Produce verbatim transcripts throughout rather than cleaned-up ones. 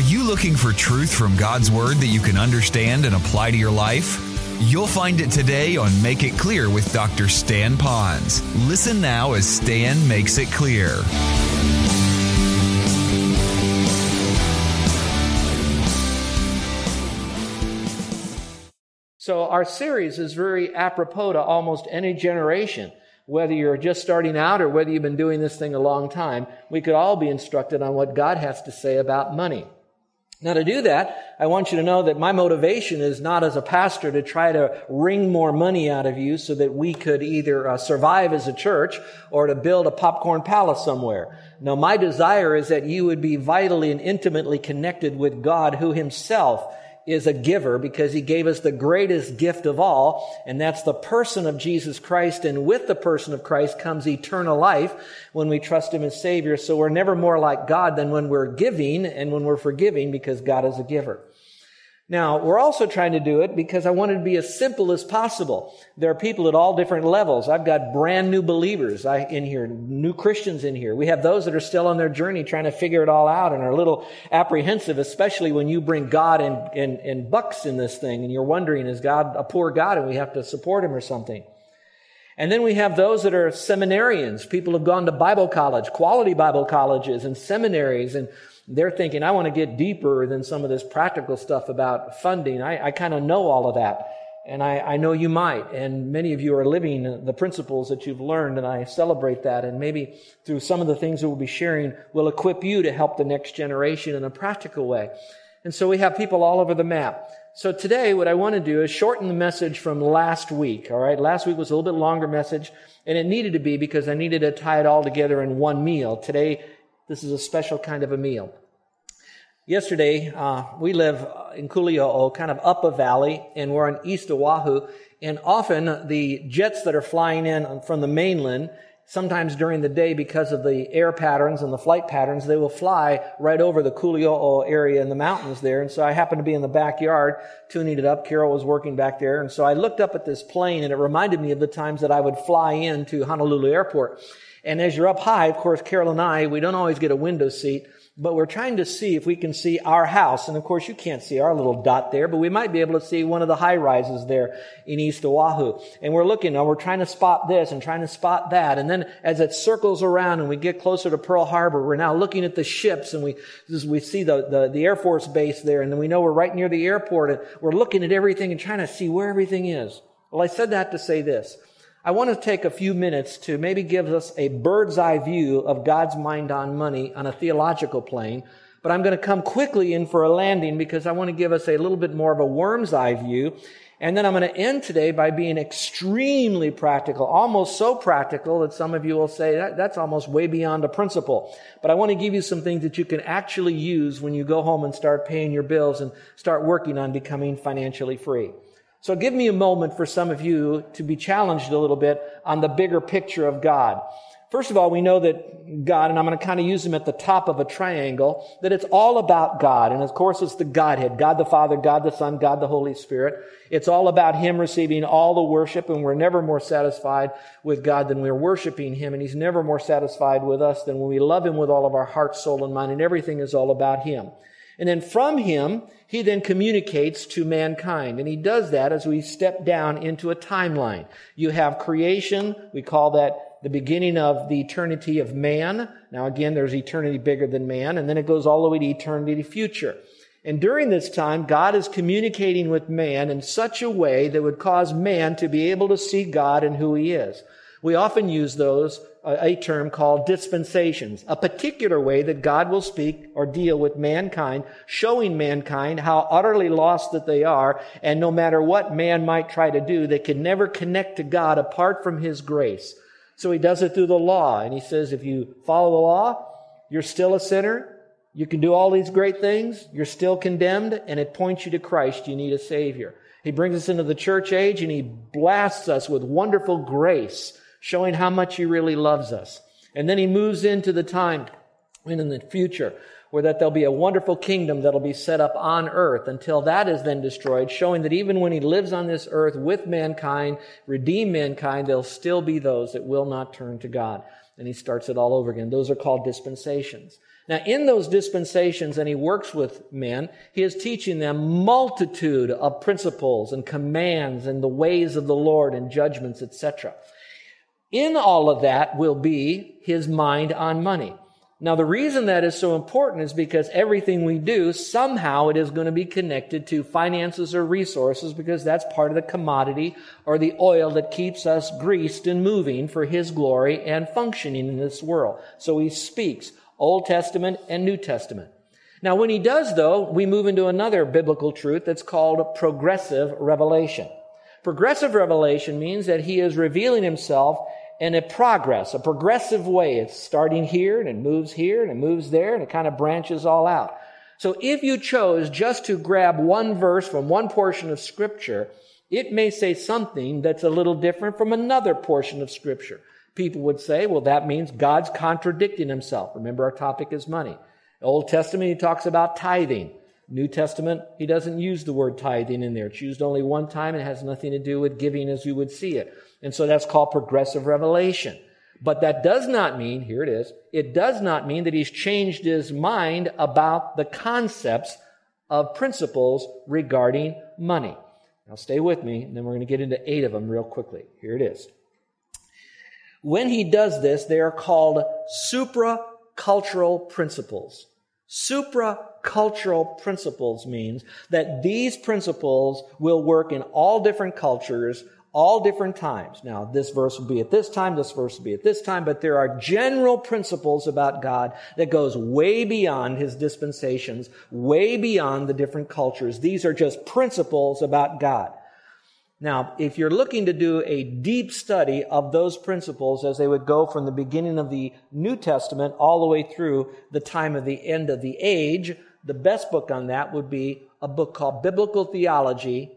Are you looking for truth from God's Word that you can understand and apply to your life? You'll find it today on Make It Clear with Doctor Stan Ponz. Listen now as Stan makes it clear. So our series is very apropos to almost any generation. Whether you're just starting out or whether you've been doing this thing a long time, we could all be instructed on what God has to say about money. Now, to do that, I want you to know that my motivation is not as a pastor to try to wring more money out of you so that we could either uh, survive as a church or to build a popcorn palace somewhere. No, my desire is that you would be vitally and intimately connected with God, who himself is a giver, because he gave us the greatest gift of all, and that's the person of Jesus Christ. And with the person of Christ comes eternal life when we trust him as Savior. So we're never more like God than when we're giving and when we're forgiving, because God is a giver. Now, we're also trying to do it because I want it to be as simple as possible. There are people at all different levels. I've got brand new believers in here, new Christians in here. We have those that are still on their journey trying to figure it all out and are a little apprehensive, especially when you bring God and, and, and bucks in this thing, and you're wondering, is God a poor God and we have to support him or something? And then we have those that are seminarians, people who've gone to Bible college, quality Bible colleges and seminaries, and they're thinking, I want to get deeper than some of this practical stuff about funding. I, I kind of know all of that, and I, I know you might, and many of you are living the principles that you've learned, and I celebrate that, and maybe through some of the things that we'll be sharing, we'll equip you to help the next generation in a practical way. And so we have people all over the map. So today, what I want to do is shorten the message from last week, all right? Last week was a little bit longer message, and it needed to be because I needed to tie it all together in one meal. Today, this is a special kind of a meal. Yesterday, uh, we live in Kulio'o, kind of up a valley, and we're on East Oahu, and often the jets that are flying in from the mainland, sometimes during the day because of the air patterns and the flight patterns, they will fly right over the Kulio'o area in the mountains there, and so I happened to be in the backyard tuning it up. Carol was working back there, and so I looked up at this plane, and it reminded me of the times that I would fly into Honolulu Airport. And as you're up high, of course, Carol and I, we don't always get a window seat, but we're trying to see if we can see our house. And of course, you can't see our little dot there, but we might be able to see one of the high rises there in East Oahu. And we're looking, and we're trying to spot this and trying to spot that. And then as it circles around and we get closer to Pearl Harbor, we're now looking at the ships, and we we see the, the, the Air Force base there. And then we know we're right near the airport, and we're looking at everything and trying to see where everything is. Well, I said that to say this. I want to take a few minutes to maybe give us a bird's eye view of God's mind on money on a theological plane, but I'm going to come quickly in for a landing because I want to give us a little bit more of a worm's eye view, and then I'm going to end today by being extremely practical, almost so practical that some of you will say, that, that's almost way beyond a principle. But I want to give you some things that you can actually use when you go home and start paying your bills and start working on becoming financially free. So give me a moment for some of you to be challenged a little bit on the bigger picture of God. First of all, we know that God, and I'm going to kind of use him at the top of a triangle, that it's all about God. And of course, it's the Godhead, God the Father, God the Son, God the Holy Spirit. It's all about him receiving all the worship, and we're never more satisfied with God than we're worshiping him, and he's never more satisfied with us than when we love him with all of our heart, soul, and mind, and everything is all about him. And then from him, he then communicates to mankind. And he does that as we step down into a timeline. You have creation. We call that the beginning of the eternity of man. Now, again, there's eternity bigger than man. And then it goes all the way to eternity future. And during this time, God is communicating with man in such a way that would cause man to be able to see God and who he is. We often use those a term called dispensations, a particular way that God will speak or deal with mankind, showing mankind how utterly lost that they are, and no matter what man might try to do, they can never connect to God apart from his grace. So he does it through the law, and he says, if you follow the law, you're still a sinner, you can do all these great things, you're still condemned, and it points you to Christ, you need a Savior. He brings us into the church age, and he blasts us with wonderful grace, showing how much he really loves us. And then he moves into the time and in the future, where that there'll be a wonderful kingdom that'll be set up on earth until that is then destroyed, showing that even when he lives on this earth with mankind, redeem mankind, there'll still be those that will not turn to God. And he starts it all over again. Those are called dispensations. Now, in those dispensations, and he works with men, he is teaching them multitude of principles and commands and the ways of the Lord and judgments, et cetera. In all of that will be his mind on money. Now, the reason that is so important is because everything we do, somehow it is going to be connected to finances or resources, because that's part of the commodity or the oil that keeps us greased and moving for his glory and functioning in this world. So he speaks Old Testament and New Testament. Now, when he does, though, we move into another biblical truth that's called progressive revelation. Progressive revelation means that he is revealing himself in a progress, a progressive way. It's starting here, and it moves here, and it moves there, and it kind of branches all out. So if you chose just to grab one verse from one portion of Scripture, it may say something that's a little different from another portion of Scripture. People would say, well, that means God's contradicting himself. Remember, our topic is money. Old Testament, he talks about tithing. New Testament, he doesn't use the word tithing in there. It's used only one time. It has nothing to do with giving as you would see it. And so that's called progressive revelation. But that does not mean, here it is, it does not mean that he's changed his mind about the concepts of principles regarding money. Now stay with me, and then we're going to get into eight of them real quickly. Here it is. When he does this, they are called supracultural principles. Supracultural principles means that these principles will work in all different cultures, all different times. Now, this verse will be at this time, this verse will be at this time, but there are general principles about God that goes way beyond his dispensations, way beyond the different cultures. These are just principles about God. Now, if you're looking to do a deep study of those principles as they would go from the beginning of the New Testament all the way through the time of the end of the age, the best book on that would be a book called Biblical Theology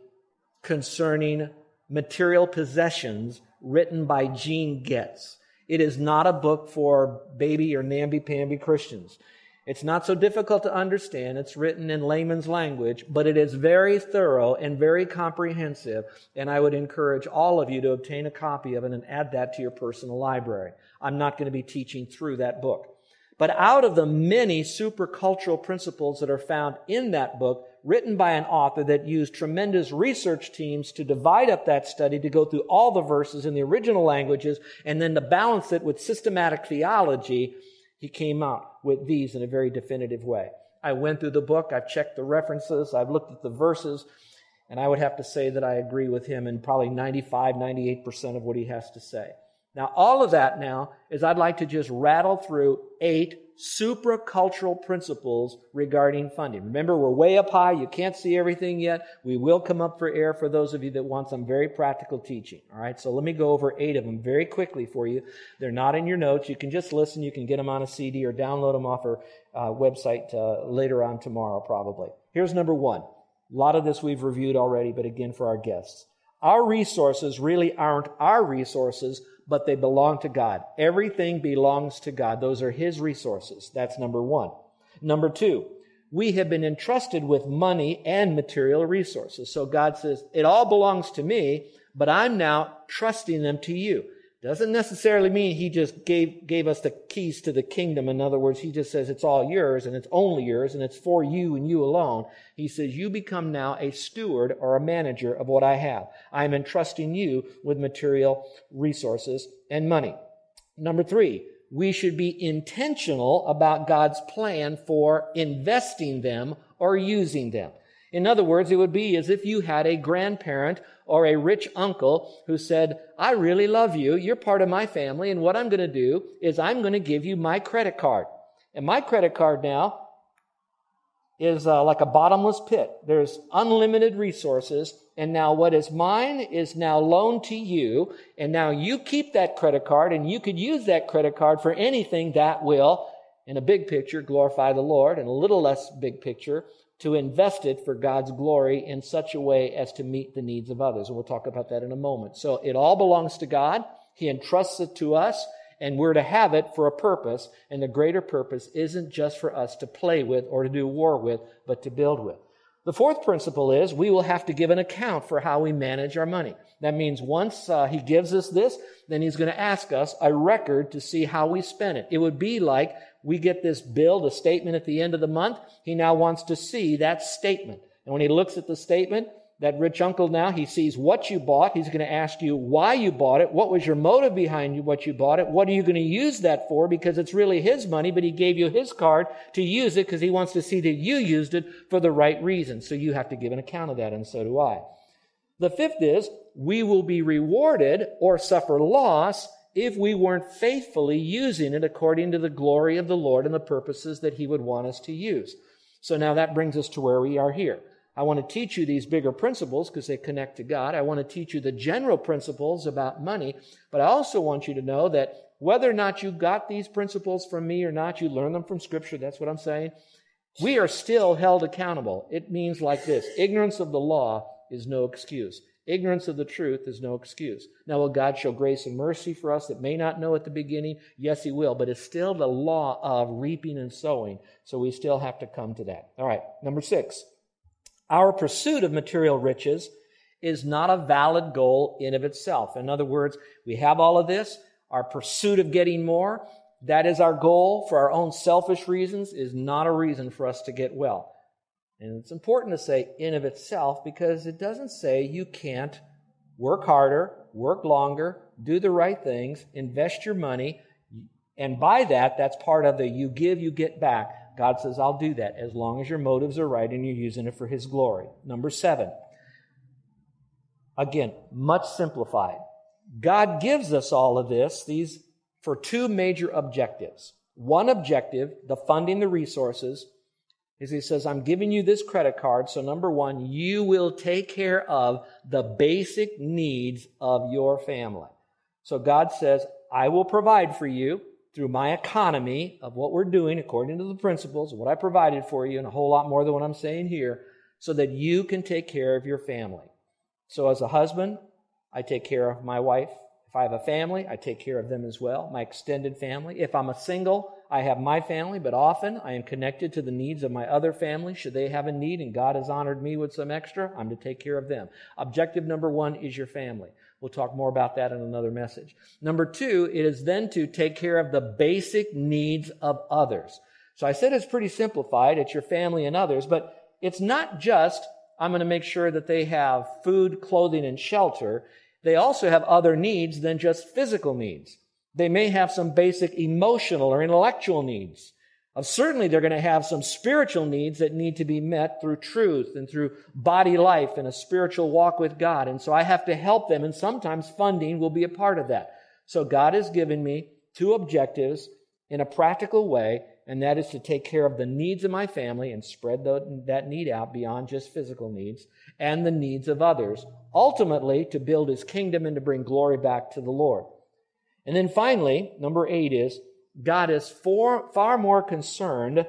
Concerning Material Possessions, written by Gene Getz. It is not a book for baby or namby-pamby Christians. It's not so difficult to understand. It's written in layman's language, but it is very thorough and very comprehensive, and I would encourage all of you to obtain a copy of it and add that to your personal library. I'm not going to be teaching through that book. But out of the many supercultural principles that are found in that book, written by an author that used tremendous research teams to divide up that study, to go through all the verses in the original languages, and then to balance it with systematic theology, he came out with these in a very definitive way. I went through the book, I've checked the references, I've looked at the verses, and I would have to say that I agree with him in probably ninety-five, ninety-eight percent of what he has to say. Now, all of that now is I'd like to just rattle through eight supracultural principles regarding funding. Remember, we're way up high. You can't see everything yet. We will come up for air for those of you that want some very practical teaching. All right, so let me go over eight of them very quickly for you. They're not in your notes. You can just listen. You can get them on a C D or download them off our uh, website uh, later on tomorrow probably. Here's number one. A lot of this we've reviewed already, but again for our guests. Our resources really aren't our resources, but they belong to God. Everything belongs to God. Those are his resources. That's number one. Number two, we have been entrusted with money and material resources. So God says, it all belongs to me, but I'm now trusting them to you. Doesn't necessarily mean he just gave, gave us the keys to the kingdom. In other words, he just says, it's all yours, and it's only yours, and it's for you and you alone. He says, you become now a steward or a manager of what I have. I'm entrusting you with material resources and money. Number three, we should be intentional about God's plan for investing them or using them. In other words, it would be as if you had a grandparent or a rich uncle who said, I really love you. You're part of my family. And what I'm going to do is I'm going to give you my credit card. And my credit card now is uh, like a bottomless pit. There's unlimited resources. And now what is mine is now loaned to you. And now you keep that credit card, and you could use that credit card for anything that will, in a big picture, glorify the Lord, and a little less big picture, to invest it for God's glory in such a way as to meet the needs of others. And we'll talk about that in a moment. So it all belongs to God. He entrusts it to us, and we're to have it for a purpose, and the greater purpose isn't just for us to play with or to do war with, but to build with. The fourth principle is we will have to give an account for how we manage our money. That means once uh, he gives us this, then he's going to ask us a record to see how we spent it. It would be like we get this bill, the statement at the end of the month. He now wants to see that statement. And when he looks at the statement, that rich uncle now, he sees what you bought. He's going to ask you why you bought it. What was your motive behind what you bought it? What are you going to use that for? Because it's really his money, but he gave you his card to use it because he wants to see that you used it for the right reason. So you have to give an account of that, and so do I. The fifth is we will be rewarded or suffer loss if we weren't faithfully using it according to the glory of the Lord and the purposes that he would want us to use. So now that brings us to where we are here. I want to teach you these bigger principles because they connect to God. I want to teach you the general principles about money, but I also want you to know that whether or not you got these principles from me or not, you learn them from Scripture, that's what I'm saying, we are still held accountable. It means like this: ignorance of the law is no excuse. Ignorance of the truth is no excuse. Now, will God show grace and mercy for us that may not know at the beginning? Yes, he will, but it's still the law of reaping and sowing, so we still have to come to that. All right, number six. Our pursuit of material riches is not a valid goal in of itself. In other words, we have all of this. Our pursuit of getting more, that is our goal for our own selfish reasons, is not a reason for us to get well. And it's important to say in of itself because it doesn't say you can't work harder, work longer, do the right things, invest your money, and by that, that's part of the you give, you get back. God says, I'll do that as long as your motives are right and you're using it for his glory. Number seven. Again, much simplified. God gives us all of this, these for two major objectives. One objective, the funding, the resources, is he says, I'm giving you this credit card. So number one, you will take care of the basic needs of your family. So God says, I will provide for you through my economy of what we're doing according to the principles, what I provided for you, and a whole lot more than what I'm saying here, so that you can take care of your family. So as a husband, I take care of my wife. If I have a family, I take care of them as well, my extended family. If I'm a single, I have my family, but often I am connected to the needs of my other family. Should they have a need and God has honored me with some extra, I'm to take care of them. Objective number one is your family. We'll talk more about that in another message. Number two, it is then to take care of the basic needs of others. So I said it's pretty simplified. It's your family and others, but it's not just I'm going to make sure that they have food, clothing, and shelter. They also have other needs than just physical needs. They may have some basic emotional or intellectual needs. Certainly, they're going to have some spiritual needs that need to be met through truth and through body life and a spiritual walk with God. And so I have to help them, and sometimes funding will be a part of that. So God has given me two objectives in a practical way, and that is to take care of the needs of my family and spread the, that need out beyond just physical needs and the needs of others, ultimately to build his kingdom and to bring glory back to the Lord. And then finally, number eight is, God is for, far more concerned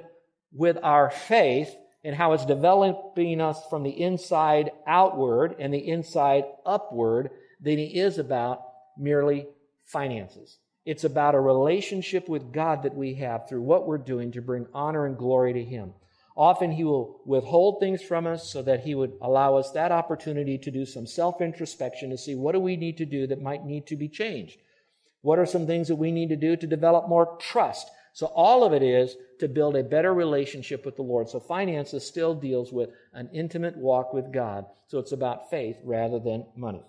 with our faith and how it's developing us from the inside outward and the inside upward than he is about merely finances. It's about a relationship with God that we have through what we're doing to bring honor and glory to him. Often he will withhold things from us so that he would allow us that opportunity to do some self-introspection to see what do we need to do that might need to be changed. What are some things that we need to do to develop more trust? So all of it is to build a better relationship with the Lord. So finances still deals with an intimate walk with God. So it's about faith rather than money.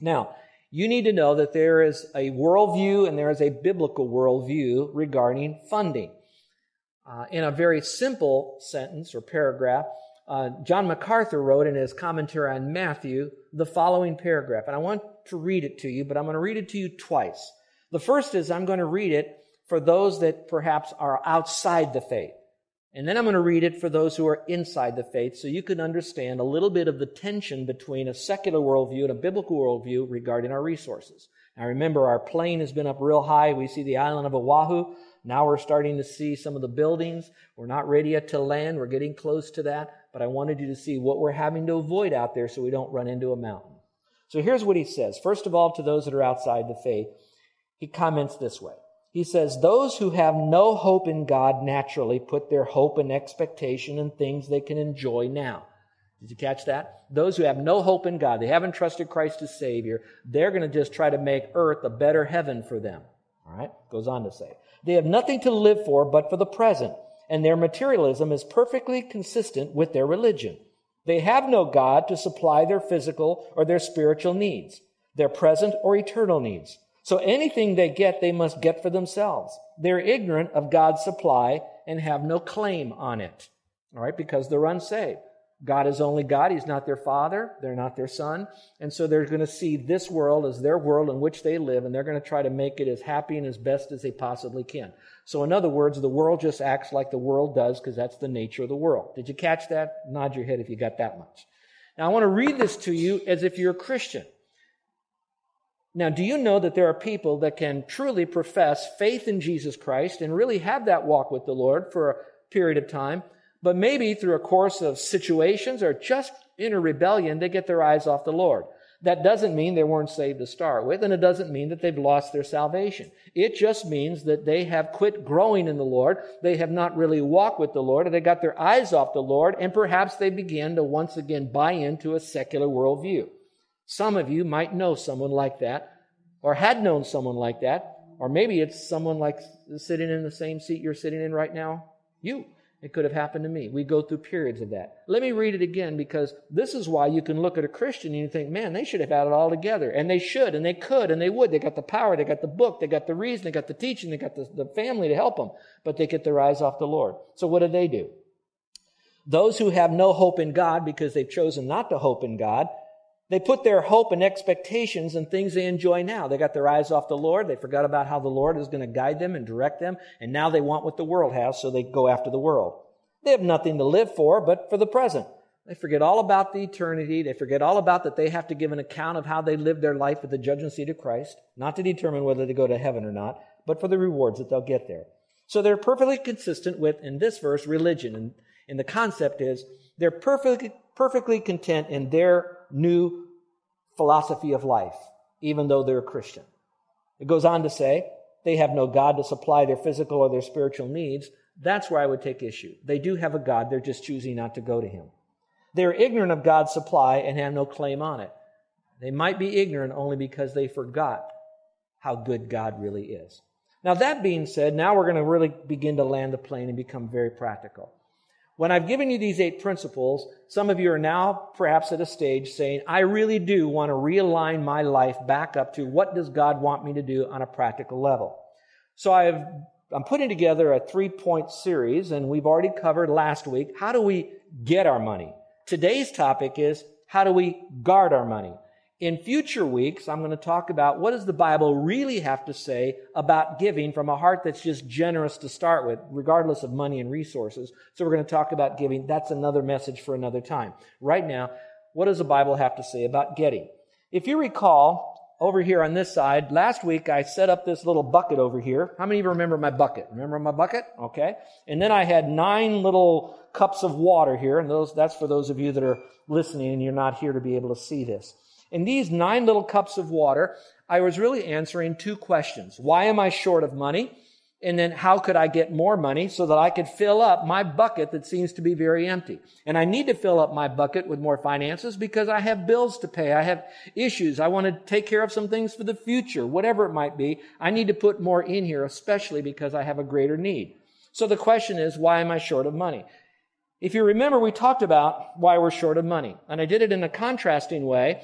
Now, you need to know that there is a worldview and there is a biblical worldview regarding funding. Uh, in a very simple sentence or paragraph, uh, John MacArthur wrote in his commentary on Matthew the following paragraph, and I want to read it to you, but I'm going to read it to you twice. The first is I'm going to read it for those that perhaps are outside the faith. And then I'm going to read it for those who are inside the faith so you can understand a little bit of the tension between a secular worldview and a biblical worldview regarding our resources. Now remember, our plane has been up real high. We see the island of Oahu. Now we're starting to see some of the buildings. We're not ready yet to land. We're getting close to that. But I wanted you to see what we're having to avoid out there so we don't run into a mountain. So here's what he says. First of all, to those that are outside the faith, he comments this way. He says, those who have no hope in God naturally put their hope and expectation in things they can enjoy now. Did you catch that? Those who have no hope in God, they haven't trusted Christ as Savior, they're going to just try to make earth a better heaven for them. All right? Goes on to say, they have nothing to live for but for the present, and their materialism is perfectly consistent with their religion. They have no God to supply their physical or their spiritual needs, their present or eternal needs. So anything they get, they must get for themselves. They're ignorant of God's supply and have no claim on it. All right? Because they're unsaved. God is only God. He's not their father. They're not their son. And so they're going to see this world as their world in which they live, and they're going to try to make it as happy and as best as they possibly can. So in other words, the world just acts like the world does because that's the nature of the world. Did you catch that? Nod your head if you got that much. Now, I want to read this to you as if you're a Christian. Now, do you know that there are people that can truly profess faith in Jesus Christ and really have that walk with the Lord for a period of time? But maybe through a course of situations or just inner rebellion, they get their eyes off the Lord. That doesn't mean they weren't saved to start with, and it doesn't mean that they've lost their salvation. It just means that they have quit growing in the Lord. They have not really walked with the Lord, or they got their eyes off the Lord, and perhaps they began to once again buy into a secular worldview. Some of you might know someone like that, or had known someone like that, or maybe it's someone like sitting in the same seat you're sitting in right now, you. It could have happened to me. We go through periods of that. Let me read it again, because this is why you can look at a Christian and you think, man, they should have had it all together. And they should, and they could, and they would. They got the power, they got the book, they got the reason, they got the teaching, they got the, the family to help them. But they get their eyes off the Lord. So what do they do? Those who have no hope in God because they've chosen not to hope in God, they put their hope and expectations in things they enjoy now. They got their eyes off the Lord. They forgot about how the Lord is going to guide them and direct them. And now they want what the world has, so they go after the world. They have nothing to live for but for the present. They forget all about the eternity. They forget all about that they have to give an account of how they lived their life at the judgment seat of Christ, not to determine whether they go to heaven or not, but for the rewards that they'll get there. So they're perfectly consistent with, in this verse, religion. And, and the concept is they're perfectly, perfectly content in their new philosophy of life, even though they're a Christian. It goes on to say, they have no God to supply their physical or their spiritual needs. That's where I would take issue. They do have a God, they're just choosing not to go to Him. They're ignorant of God's supply and have no claim on it. They might be ignorant only because they forgot how good God really is. Now, that being said, now we're going to really begin to land the plane and become very practical. When I've given you these eight principles, some of you are now perhaps at a stage saying, I really do want to realign my life back up to what does God want me to do on a practical level. So I've, I'm putting together a three-point series, and we've already covered last week, how do we get our money? Today's topic is, how do we guard our money? In future weeks, I'm going to talk about what does the Bible really have to say about giving from a heart that's just generous to start with, regardless of money and resources. So we're going to talk about giving. That's another message for another time. Right now, what does the Bible have to say about getting? If you recall, over here on this side, last week I set up this little bucket over here. How many of you remember my bucket? Remember my bucket? Okay. And then I had nine little cups of water here, and those that's for those of you that are listening and you're not here to be able to see this. In these nine little cups of water, I was really answering two questions. Why am I short of money? And then how could I get more money so that I could fill up my bucket that seems to be very empty? And I need to fill up my bucket with more finances because I have bills to pay. I have issues. I want to take care of some things for the future, whatever it might be. I need to put more in here, especially because I have a greater need. So the question is, why am I short of money? If you remember, we talked about why we're short of money. And I did it in a contrasting way.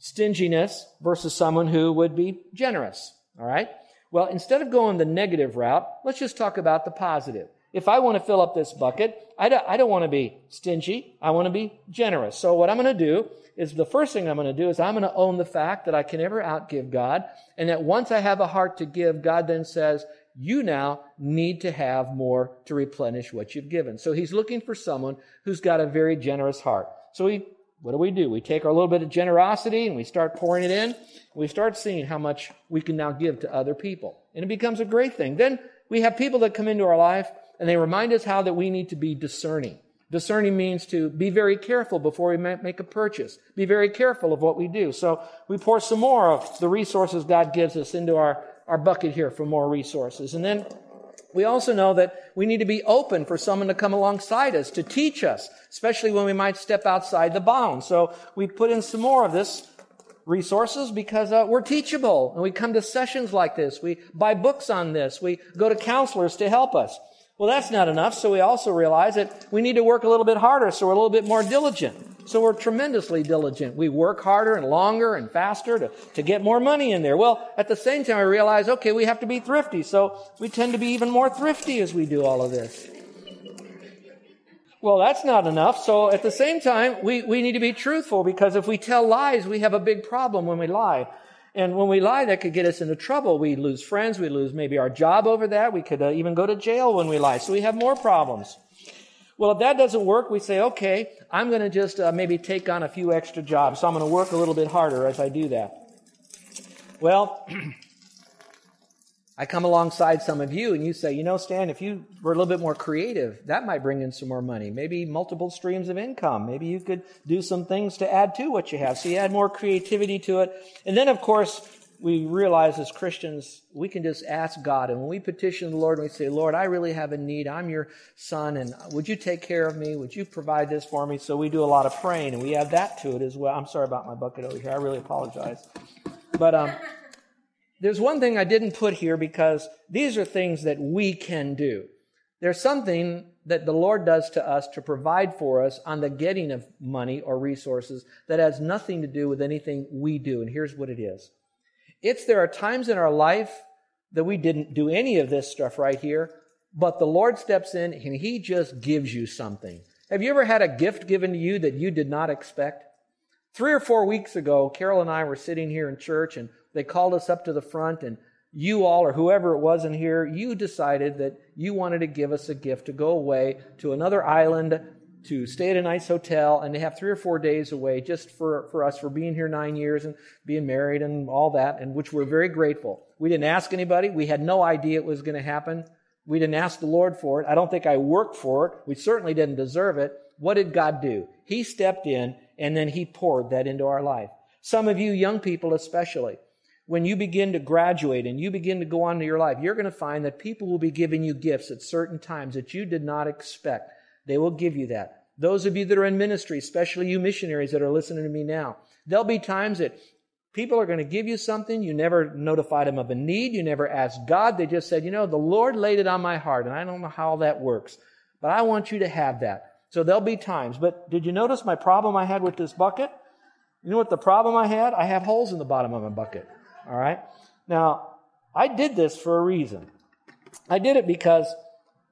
Stinginess versus someone who would be generous, all right? Well, instead of going the negative route, let's just talk about the positive. If I want to fill up this bucket, I don't, I don't want to be stingy. I want to be generous. So what I'm going to do is the first thing I'm going to do is I'm going to own the fact that I can never outgive God, and that once I have a heart to give, God then says, you now need to have more to replenish what you've given. So he's looking for someone who's got a very generous heart. So he What do we do? We take our little bit of generosity and we start pouring it in. We start seeing how much we can now give to other people. And it becomes a great thing. Then we have people that come into our life and they remind us how that we need to be discerning. Discerning means to be very careful before we make a purchase. Be very careful of what we do. So we pour some more of the resources God gives us into our our bucket here for more resources. And then we also know that we need to be open for someone to come alongside us, to teach us, especially when we might step outside the bounds. So we put in some more of this resources because uh, we're teachable, and we come to sessions like this. We buy books on this. We go to counselors to help us. Well, that's not enough, so we also realize that we need to work a little bit harder, so we're a little bit more diligent. So we're tremendously diligent. We work harder and longer and faster to, to get more money in there. Well, at the same time, we realize, okay, we have to be thrifty, so we tend to be even more thrifty as we do all of this. Well, that's not enough, so at the same time, we, we need to be truthful, because if we tell lies, we have a big problem when we lie. And when we lie, that could get us into trouble. We lose friends. We lose maybe our job over that. We could uh, even go to jail when we lie. So we have more problems. Well, if that doesn't work, we say, okay, I'm going to just uh, maybe take on a few extra jobs. So I'm going to work a little bit harder as I do that. Well, I come alongside some of you and you say, you know, Stan, if you were a little bit more creative, that might bring in some more money. Maybe multiple streams of income. Maybe you could do some things to add to what you have. So you add more creativity to it. And then, of course, we realize as Christians, we can just ask God. And when we petition the Lord, and we say, Lord, I really have a need. I'm your son. And would you take care of me? Would you provide this for me? So we do a lot of praying, and we add that to it as well. I'm sorry about my bucket over here. I really apologize. But, um, There's one thing I didn't put here, because these are things that we can do. There's something that the Lord does to us to provide for us on the getting of money or resources that has nothing to do with anything we do. And here's what it is. It's there are times in our life that we didn't do any of this stuff right here, but the Lord steps in and He just gives you something. Have you ever had a gift given to you that you did not expect? Three or four weeks ago, Carol and I were sitting here in church, and they called us up to the front, and you all, or whoever it was in here, you decided that you wanted to give us a gift to go away to another island, to stay at a nice hotel, and to have three or four days away just for, for us for being here nine years and being married and all that, and which we're very grateful. We didn't ask anybody. We had no idea it was going to happen. We didn't ask the Lord for it. I don't think I worked for it. We certainly didn't deserve it. What did God do? He stepped in, and then He poured that into our life. Some of you young people especially, when you begin to graduate and you begin to go on to your life, you're going to find that people will be giving you gifts at certain times that you did not expect. They will give you that. Those of you that are in ministry, especially you missionaries that are listening to me now, there'll be times that people are going to give you something. You never notified them of a need. You never asked God. They just said, you know, the Lord laid it on my heart, and I don't know how that works, but I want you to have that. So there'll be times. But did you notice my problem I had with this bucket? You know what the problem I had? I have holes in the bottom of my bucket. All right. Now, I did this for a reason. I did it because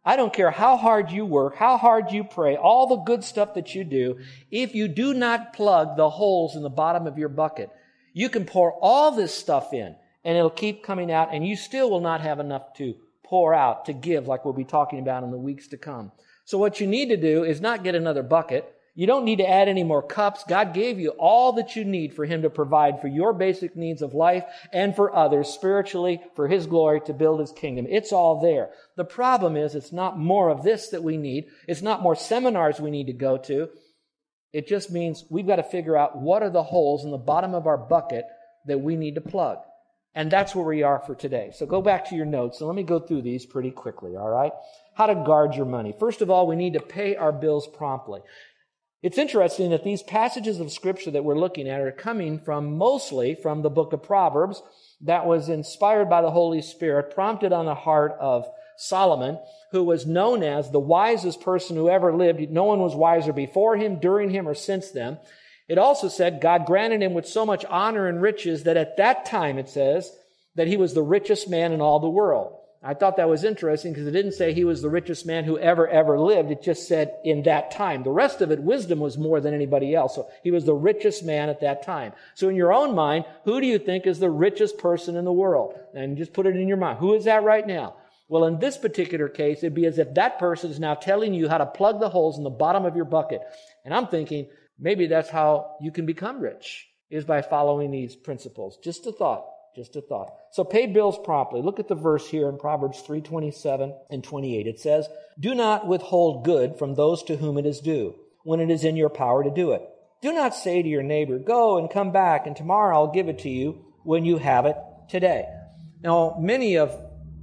I don't care how hard you work, how hard you pray, all the good stuff that you do. If you do not plug the holes in the bottom of your bucket, you can pour all this stuff in and it'll keep coming out, and you still will not have enough to pour out, to give, like we'll be talking about in the weeks to come. So what you need to do is not get another bucket. You don't need to add any more cups. God gave you all that you need for Him to provide for your basic needs of life and for others spiritually, for His glory, to build His kingdom. It's all there. The problem is it's not more of this that we need. It's not more seminars we need to go to. It just means we've got to figure out what are the holes in the bottom of our bucket that we need to plug. And that's where we are for today. So go back to your notes, and let me go through these pretty quickly, all right? How to guard your money. First of all, we need to pay our bills promptly. It's interesting that these passages of Scripture that we're looking at are coming from mostly from the book of Proverbs that was inspired by the Holy Spirit, prompted on the heart of Solomon, who was known as the wisest person who ever lived. No one was wiser before him, during him, or since them. It also said God granted him with so much honor and riches that at that time, it says, that he was the richest man in all the world. I thought that was interesting because it didn't say he was the richest man who ever, ever lived. It just said in that time. The rest of it, wisdom was more than anybody else. So he was the richest man at that time. So in your own mind, who do you think is the richest person in the world? And just put it in your mind. Who is that right now? Well, in this particular case, it'd be as if that person is now telling you how to plug the holes in the bottom of your bucket. And I'm thinking, maybe that's how you can become rich, is by following these principles. Just a thought. Just a thought. So pay bills promptly. Look at the verse here in Proverbs three twenty-seven and twenty-eight. It says, do not withhold good from those to whom it is due, when it is in your power to do it. Do not say to your neighbor, go and come back, and tomorrow I'll give it to you, when you have it today. Now, many of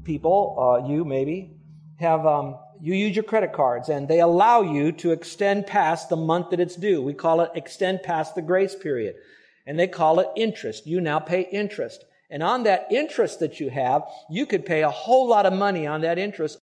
people, uh, you maybe, have um, you use your credit cards, and they allow you to extend past the month that it's due. We call it extend past the grace period, and they call it interest. You now pay interest. And on that interest that you have, you could pay a whole lot of money on that interest.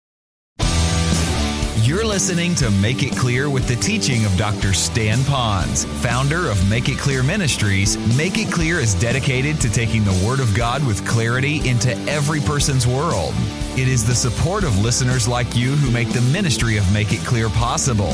You're listening to Make It Clear with the teaching of Doctor Stan Ponz, founder of Make It Clear Ministries. Make It Clear is dedicated to taking the Word of God with clarity into every person's world. It is the support of listeners like you who make the ministry of Make It Clear possible.